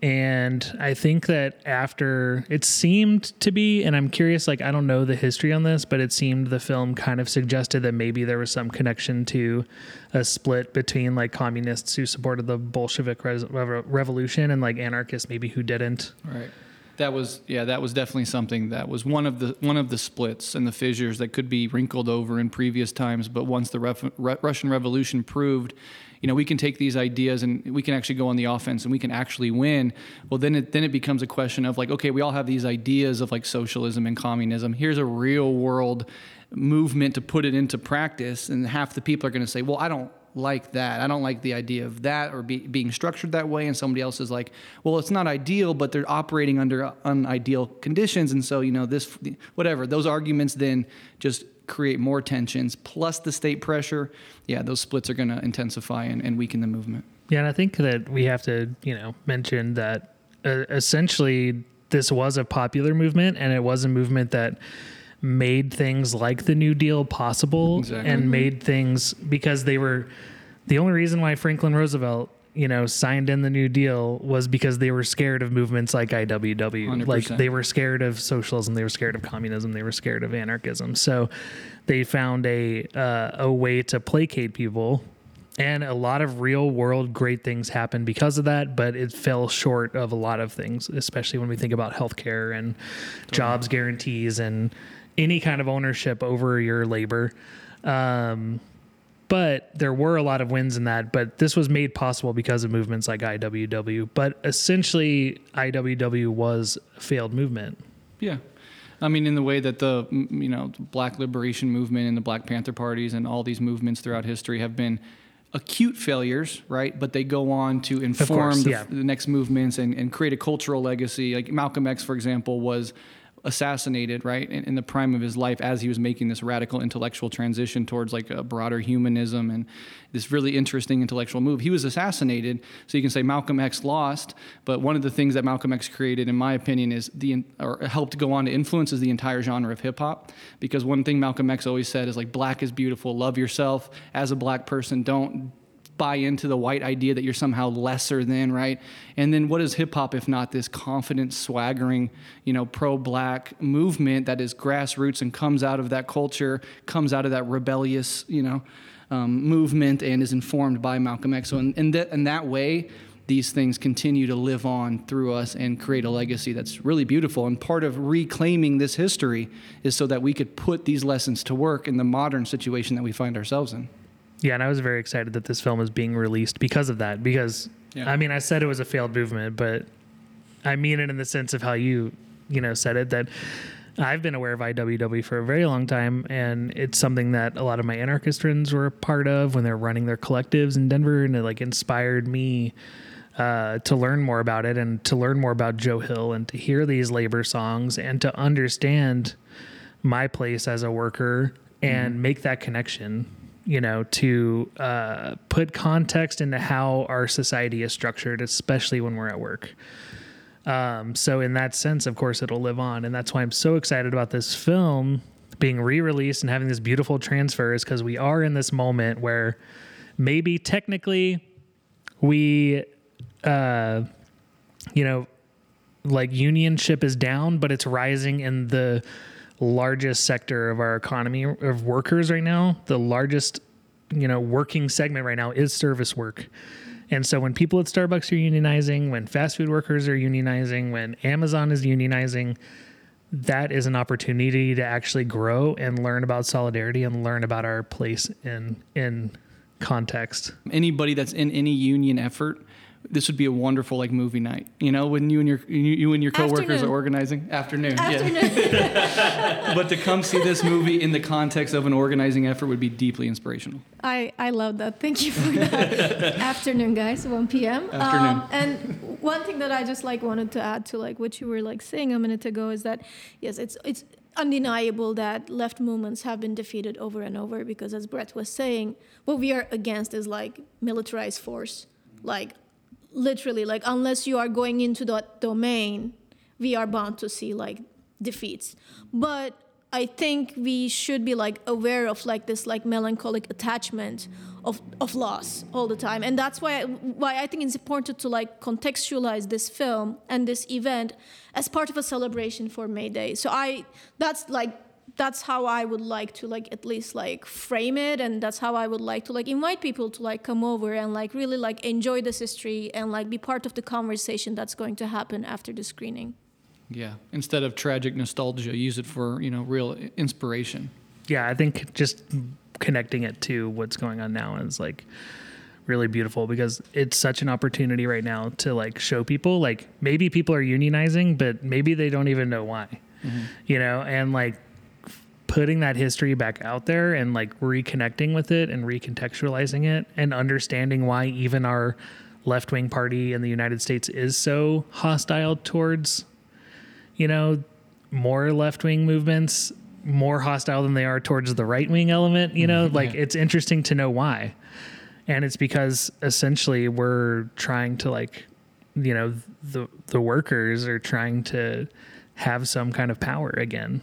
And I think that after, it seemed to be, and I'm curious, like, I don't know the history on this, but it seemed the film kind of suggested that maybe there was some connection to a split between, like, communists who supported the Bolshevik re- re- revolution and, like, anarchists maybe who didn't. Right. That was, yeah, that was definitely something that was one of the one of the splits and the fissures that could be wrinkled over in previous times. But once the Ref, Re, Russian Revolution proved, you know, we can take these ideas and we can actually go on the offense and we can actually win. Well, then it then it becomes a question of like, okay, we all have these ideas of like socialism and communism. Here's a real world movement to put it into practice. And half the people are going to say, well, I don't like that. I don't like the idea of that or be, being structured that way. And somebody else is like, well, it's not ideal, but they're operating under unideal conditions. And so, you know, this, whatever, those arguments then just create more tensions plus the state pressure. Yeah, those splits are going to intensify and, and weaken the movement. Yeah, and I think that we have to, you know, mention that uh, essentially this was a popular movement, and it was a movement that made things like the New Deal possible. Exactly. And made things, because they were, the only reason why Franklin Roosevelt, you know, signed in the New Deal was because they were scared of movements like I W W. one hundred percent. Like, they were scared of socialism, they were scared of communism, they were scared of anarchism. So they found a uh, a way to placate people, and a lot of real world great things happened because of that, but it fell short of a lot of things, especially when we think about healthcare and totally. Jobs guarantees and any kind of ownership over your labor. Um, But there were a lot of wins in that, but this was made possible because of movements like I W W. But essentially, I W W was a failed movement. Yeah. I mean, in the way that the, you know, Black Liberation Movement and the Black Panther parties and all these movements throughout history have been acute failures, right? But they go on to inform course, the, yeah. the next movements and, and create a cultural legacy. Like Malcolm X, for example, was assassinated, right, in, in the prime of his life as he was making this radical intellectual transition towards like a broader humanism and this really interesting intellectual move. He was assassinated, so you can say Malcolm X lost, but one of the things that Malcolm X created, in my opinion, is the, or helped go on to influence, is the entire genre of hip-hop, because one thing Malcolm X always said is like, black is beautiful, love yourself. As a black person, don't buy into the white idea that you're somehow lesser than, right? And then what is hip-hop if not this confident, swaggering, you know, pro-black movement that is grassroots and comes out of that culture, comes out of that rebellious, you know, um, movement and is informed by Malcolm X. So in, in, that, in that way, these things continue to live on through us and create a legacy that's really beautiful. And part of reclaiming this history is so that we could put these lessons to work in the modern situation that we find ourselves in. Yeah, and I was very excited that this film is being released because of that. Because, yeah. I mean, I said it was a failed movement, but I mean it in the sense of how you, you know, said it, that I've been aware of I W W for a very long time, and it's something that a lot of my anarchist friends were a part of when they're running their collectives in Denver, and it, like, inspired me uh, to learn more about it and to learn more about Joe Hill and to hear these labor songs and to understand my place as a worker and mm-hmm. make that connection. You know, to uh, put context into how our society is structured, especially when we're at work. Um, so in that sense, of course, it'll live on. And that's why I'm so excited about this film being re-released and having this beautiful transfer, is because we are in this moment where maybe technically we, uh, you know, like unionship is down, but it's rising in the largest sector of our economy of workers right now. The largest, you know, working segment right now is service work. And so when people at Starbucks are unionizing, when fast food workers are unionizing, when Amazon is unionizing, that is an opportunity to actually grow and learn about solidarity and learn about our place in, in context. Anybody that's in any union effort, this would be a wonderful like movie night, you know, when you and your you, you and your coworkers afternoon. Are organizing afternoon. afternoon. Yeah. But to come see this movie in the context of an organizing effort would be deeply inspirational. I, I love that. Thank you for that. Afternoon, guys, one p.m. Afternoon. Um, and one thing that I just like wanted to add to like what you were like saying a minute ago is that yes, it's it's undeniable that left movements have been defeated over and over because, as Brett was saying, what we are against is like militarized force, like. Literally, like, unless you are going into that domain, we are bound to see, like, defeats. But I think we should be, like, aware of, like, this, like, melancholic attachment of, of loss all the time. And that's why why I think it's important to, like, contextualize this film and this event as part of a celebration for May Day. So I, that's, like, that's how I would like to, like, at least, like, frame it. And that's how I would like to, like, invite people to, like, come over and, like, really, like, enjoy this history and, like, be part of the conversation that's going to happen after the screening. Yeah. Instead of tragic nostalgia, use it for, you know, real inspiration. Yeah. I think just connecting it to what's going on now is, like, really beautiful because it's such an opportunity right now to, like, show people, like, maybe people are unionizing, but maybe they don't even know why, mm-hmm. you know, and, like, putting that history back out there and like reconnecting with it and recontextualizing it and understanding why even our left-wing party in the United States is so hostile towards, you know, more left-wing movements, more hostile than they are towards the right-wing element, you know, mm-hmm, like yeah. It's interesting to know why. And it's because essentially we're trying to like, you know, the, the workers are trying to have some kind of power again.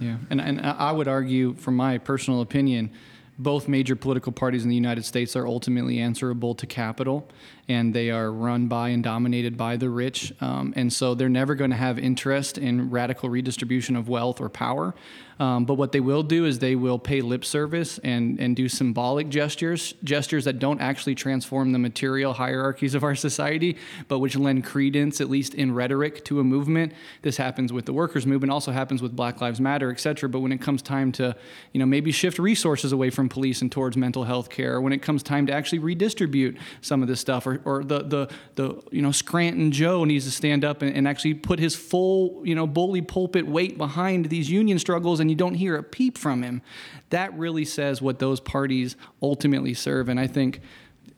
Yeah, and and I would argue, from my personal opinion, both major political parties in the United States are ultimately answerable to capital, and they are run by and dominated by the rich, um, and so they're never going to have interest in radical redistribution of wealth or power. Um, but what they will do is they will pay lip service and and do symbolic gestures, gestures that don't actually transform the material hierarchies of our society, but which lend credence, at least in rhetoric, to a movement. This happens with the workers' movement, also happens with Black Lives Matter, et cetera. But when it comes time to, you know, maybe shift resources away from police and towards mental health care, when it comes time to actually redistribute some of this stuff, or or the the the you know Scranton Joe needs to stand up and, and actually put his full you know bully pulpit weight behind these union struggles. And you don't hear a peep from him. That really says what those parties ultimately serve. And I think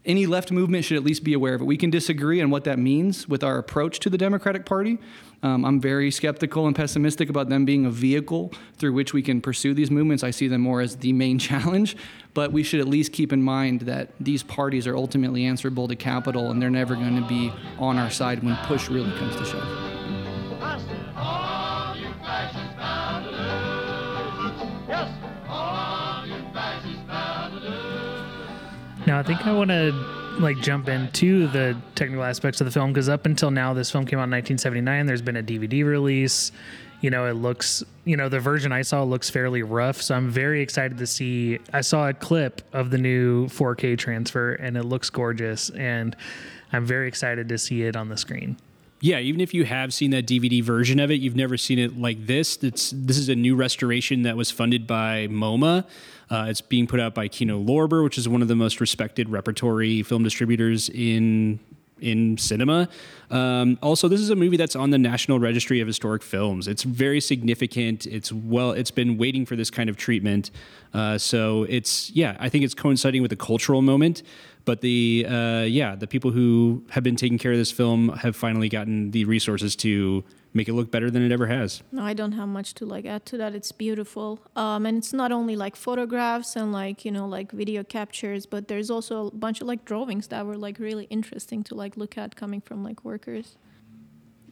any left movement should at least be aware of it. We can disagree on what that means with our approach to the Democratic Party. Um, I'm very skeptical and pessimistic about them being a vehicle through which we can pursue these movements. I see them more as the main challenge, but we should at least keep in mind that these parties are ultimately answerable to capital, and they're never going to be on our side when push really comes to shove. Now, I think I want to like jump into the technical aspects of the film, because up until now, this film came out in nineteen seventy-nine. There's been a D V D release. You know, it looks, you know, the version I saw looks fairly rough. So I'm very excited to see. I saw a clip of the new four K transfer and it looks gorgeous. And I'm very excited to see it on the screen. Yeah, even if you have seen that D V D version of it, you've never seen it like this. It's, this is a new restoration that was funded by MoMA. Uh, it's being put out by Kino Lorber, which is one of the most respected repertory film distributors in in cinema. Um, also, this is a movie that's on the National Registry of Historic Films. It's very significant. It's well, it's been waiting for this kind of treatment. Uh, so it's, yeah, I think it's coinciding with a cultural moment. But the, uh, yeah, the people who have been taking care of this film have finally gotten the resources to make it look better than it ever has. No, I don't have much to like add to that. It's beautiful. Um, and it's not only like photographs and like, you know, like video captures, but there's also a bunch of like drawings that were like really interesting to like look at coming from like workers.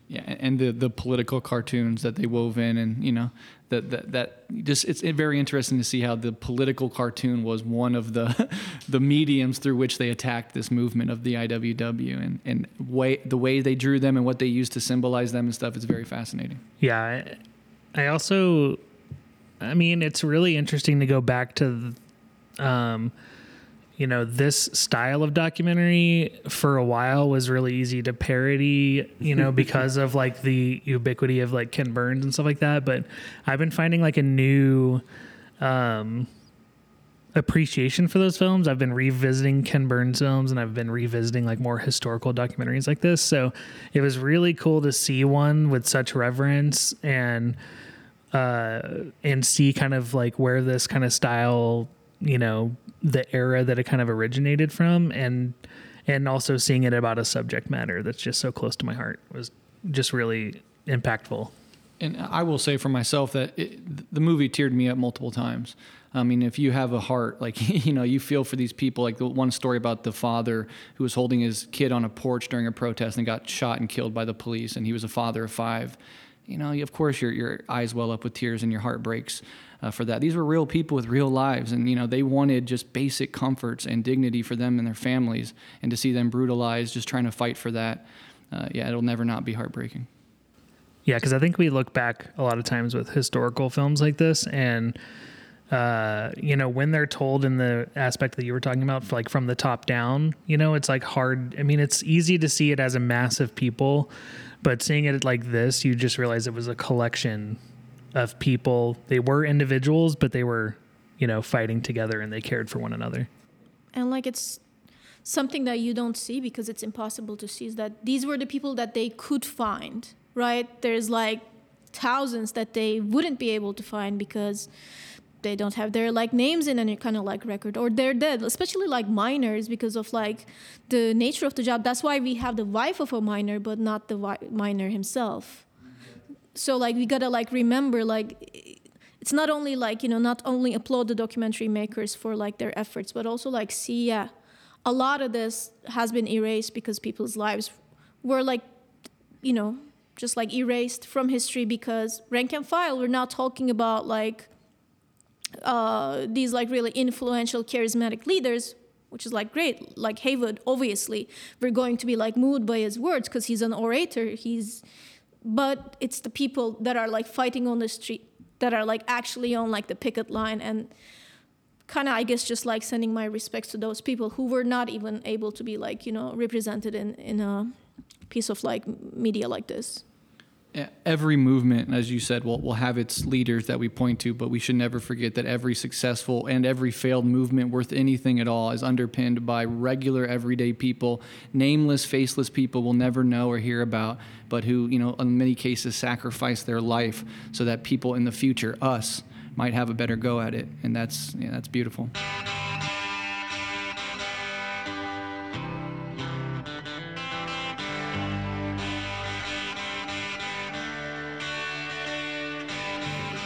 Yeah, and the, the political cartoons that they wove in, and you know that that that just it's very interesting to see how the political cartoon was one of the the mediums through which they attacked this movement of the I W W, and and way the way they drew them and what they used to symbolize them and stuff. It's very fascinating. Yeah, I, I also, I mean, it's really interesting to go back to, um, you know, this style of documentary for a while was really easy to parody, you know, because of like the ubiquity of like Ken Burns and stuff like that. But I've been finding like a new um, appreciation for those films. I've been revisiting Ken Burns films, and I've been revisiting like more historical documentaries like this. So it was really cool to see one with such reverence and uh, and see kind of like where this kind of style, you know, the era that it kind of originated from, and and also seeing it about a subject matter that's just so close to my heart was just really impactful. And I will say for myself that it, the movie teared me up multiple times. I mean, if you have a heart, like, you know, you feel for these people. Like the one story about the father who was holding his kid on a porch during a protest and got shot and killed by the police, and he was a father of five. You know, of course, your your eyes well up with tears and your heart breaks. Uh, for that. These were real people with real lives, and you know they wanted just basic comforts and dignity for them and their families, and to see them brutalized just trying to fight for that, uh, yeah, it'll never not be heartbreaking. Yeah, because I think we look back a lot of times with historical films like this, and uh, you know, when they're told in the aspect that you were talking about, like from the top down, you know, it's like hard. I mean, it's easy to see it as a mass of people, but seeing it like this, you just realize it was a collection of people. They were individuals, but they were, you know, fighting together, and they cared for one another. And like, it's something that you don't see because it's impossible to see, is that these were the people that they could find, right? There's like thousands that they wouldn't be able to find because they don't have their like names in any kind of like record, or they're dead, especially like minors, because of like the nature of the job. That's why we have the wife of a minor, but not the wi- minor himself. So, like, we got to, like, remember, like, it's not only, like, you know, not only applaud the documentary makers for, like, their efforts, but also, like, see, yeah, a lot of this has been erased because people's lives were, like, you know, just, like, erased from history because rank and file, we're not talking about, like, uh, these, like, really influential, charismatic leaders, which is, like, great. Like, Haywood, obviously, we're going to be, like, moved by his words because he's an orator. He's... But it's the people that are like fighting on the street, that are like actually on like the picket line, and kind of, I guess, just like sending my respects to those people who were not even able to be like, you know, represented in, in a piece of like media like this. Every movement, as you said, will will have its leaders that we point to, but we should never forget that every successful and every failed movement worth anything at all is underpinned by regular, everyday people, nameless, faceless people we'll never know or hear about, but who, you know, in many cases sacrifice their life so that people in the future, us, might have a better go at it. And that's, yeah, that's beautiful.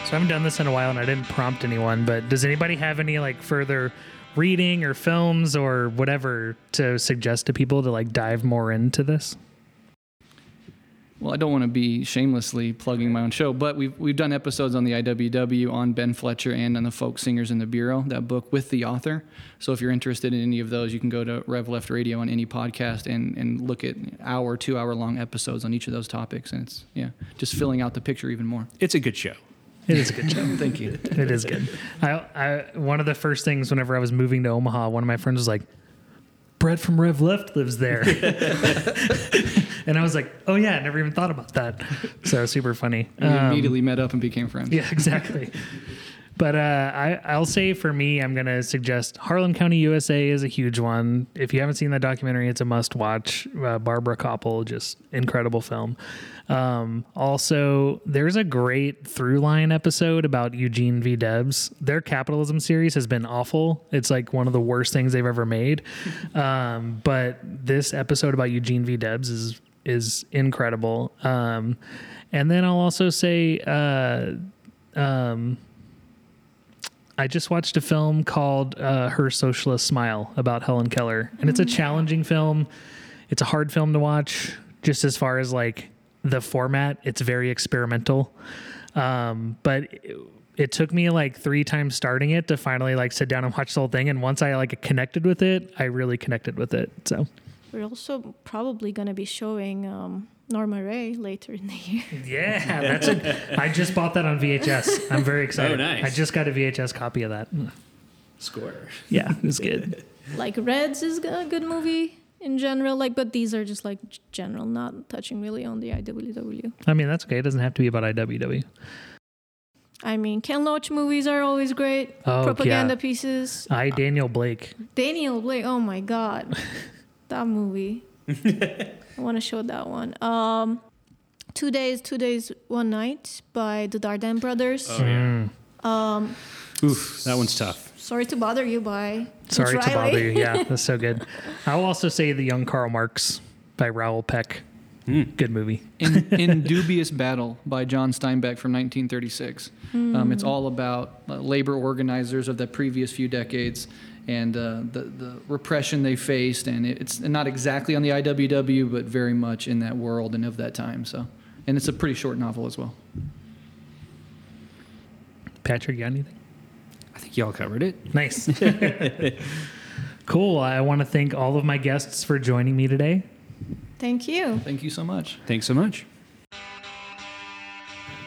So I haven't done this in a while, and I didn't prompt anyone, but does anybody have any like further reading or films or whatever to suggest to people to like dive more into this? well, I don't want to be shamelessly plugging my own show, but we've we've done episodes on the I W W, on Ben Fletcher, and on the Folk Singers in the Bureau, that book with the author. So if you're interested in any of those, you can go to Rev Left Radio on any podcast and, and look at hour, two-hour-long episodes on each of those topics, and it's yeah, just filling out the picture even more. It's a good show. It is a good show. Thank you. It is good. I, I, one of the first things whenever I was moving to Omaha, one of my friends was like, Brett from Rev Left lives there. And I was like, oh, yeah, I never even thought about that. So super funny. And um, immediately met up and became friends. Yeah, exactly. But uh, I, I'll say for me, I'm going to suggest Harlan County, U S A is a huge one. If you haven't seen that documentary, it's a must watch. Uh, Barbara Koppel, just incredible film. Um, also, there's a great Throughline episode about Eugene V. Debs. Their capitalism series has been awful. It's like one of the worst things they've ever made. Um, but this episode about Eugene V. Debs is is incredible. Um, and then I'll also say... Uh, um, I just watched a film called uh, Her Socialist Smile about Helen Keller, and it's a challenging film. It's a hard film to watch just as far as like the format. It's very experimental. Um, but it, it took me like three times starting it to finally like sit down and watch the whole thing. And once I like connected with it, I really connected with it. So we're also probably going to be showing, um, Norma Ray later in the year. Yeah, that's it. I just bought that on V H S. I'm very excited. Oh, nice. I just got a V H S copy of that. Score. Yeah, it's good. Like Reds is a good movie in general, like, but these are just like general, not touching really on the I W W. I mean, that's okay. It doesn't have to be about I W W. I mean, Ken Loach movies are always great. Oh, propaganda yeah. pieces. I, Daniel Blake. Daniel Blake. Oh my God. That movie. I want to show that one. Um, two days, two days, one night by the Darden Brothers. Oh yeah. Um, Oof, that one's tough. Sorry to Bother You by. Sorry to Bother You. Yeah, that's so good. I'll also say The Young Karl Marx by Raoul Peck. Mm. Good movie. In, in Dubious Battle by John Steinbeck from nineteen thirty-six. Mm. Um, it's all about uh, labor organizers of the previous few decades. And uh, the, the repression they faced, and it's not exactly on the I W W, but very much in that world and of that time. So, and it's a pretty short novel as well. Patrick, you got anything? I think y'all covered it. Nice. Cool. I want to thank all of my guests for joining me today. Thank you. Thank you so much. Thanks so much.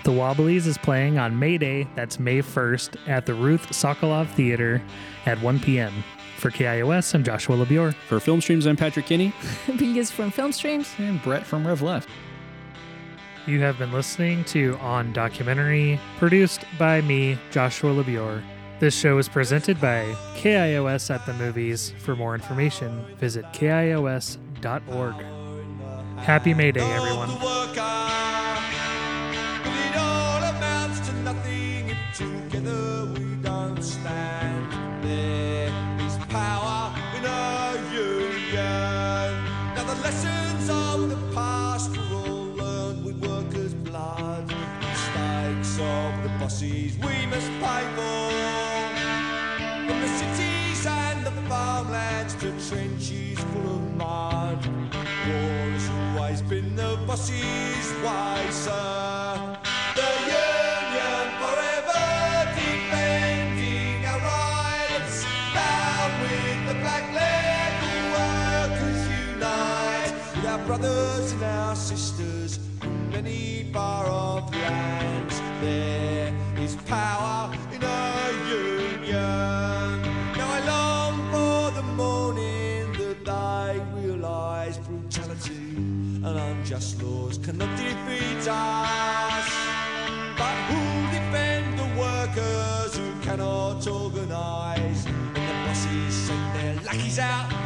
The Wobblies is playing on May Day, that's May first, at the Ruth Sokolov Theater at one p.m. For K I O S, I'm Joshua Labure. For Film Streams, I'm Patrick Kinney. Bilgesu from Film Streams. And Brett from Rev Left. You have been listening to On Documentary, produced by me, Joshua Labure. This show is presented by K I O S at the Movies. For more information, visit K I O S dot org. Happy May Day, everyone. Together we don't stand. There is power in our union. Now the lessons of the past were all learned with workers' blood. Mistakes of the bosses we must pay for. From the cities and the farmlands to trenches full of mud. War has always been the bosses' way, sir. The union forever. Brothers and our sisters from many far-off lands. There is power in our union. Now I long for the morning that they realise brutality and unjust laws cannot defeat us. But who'll defend the workers who cannot organise? And the bosses send their lackeys out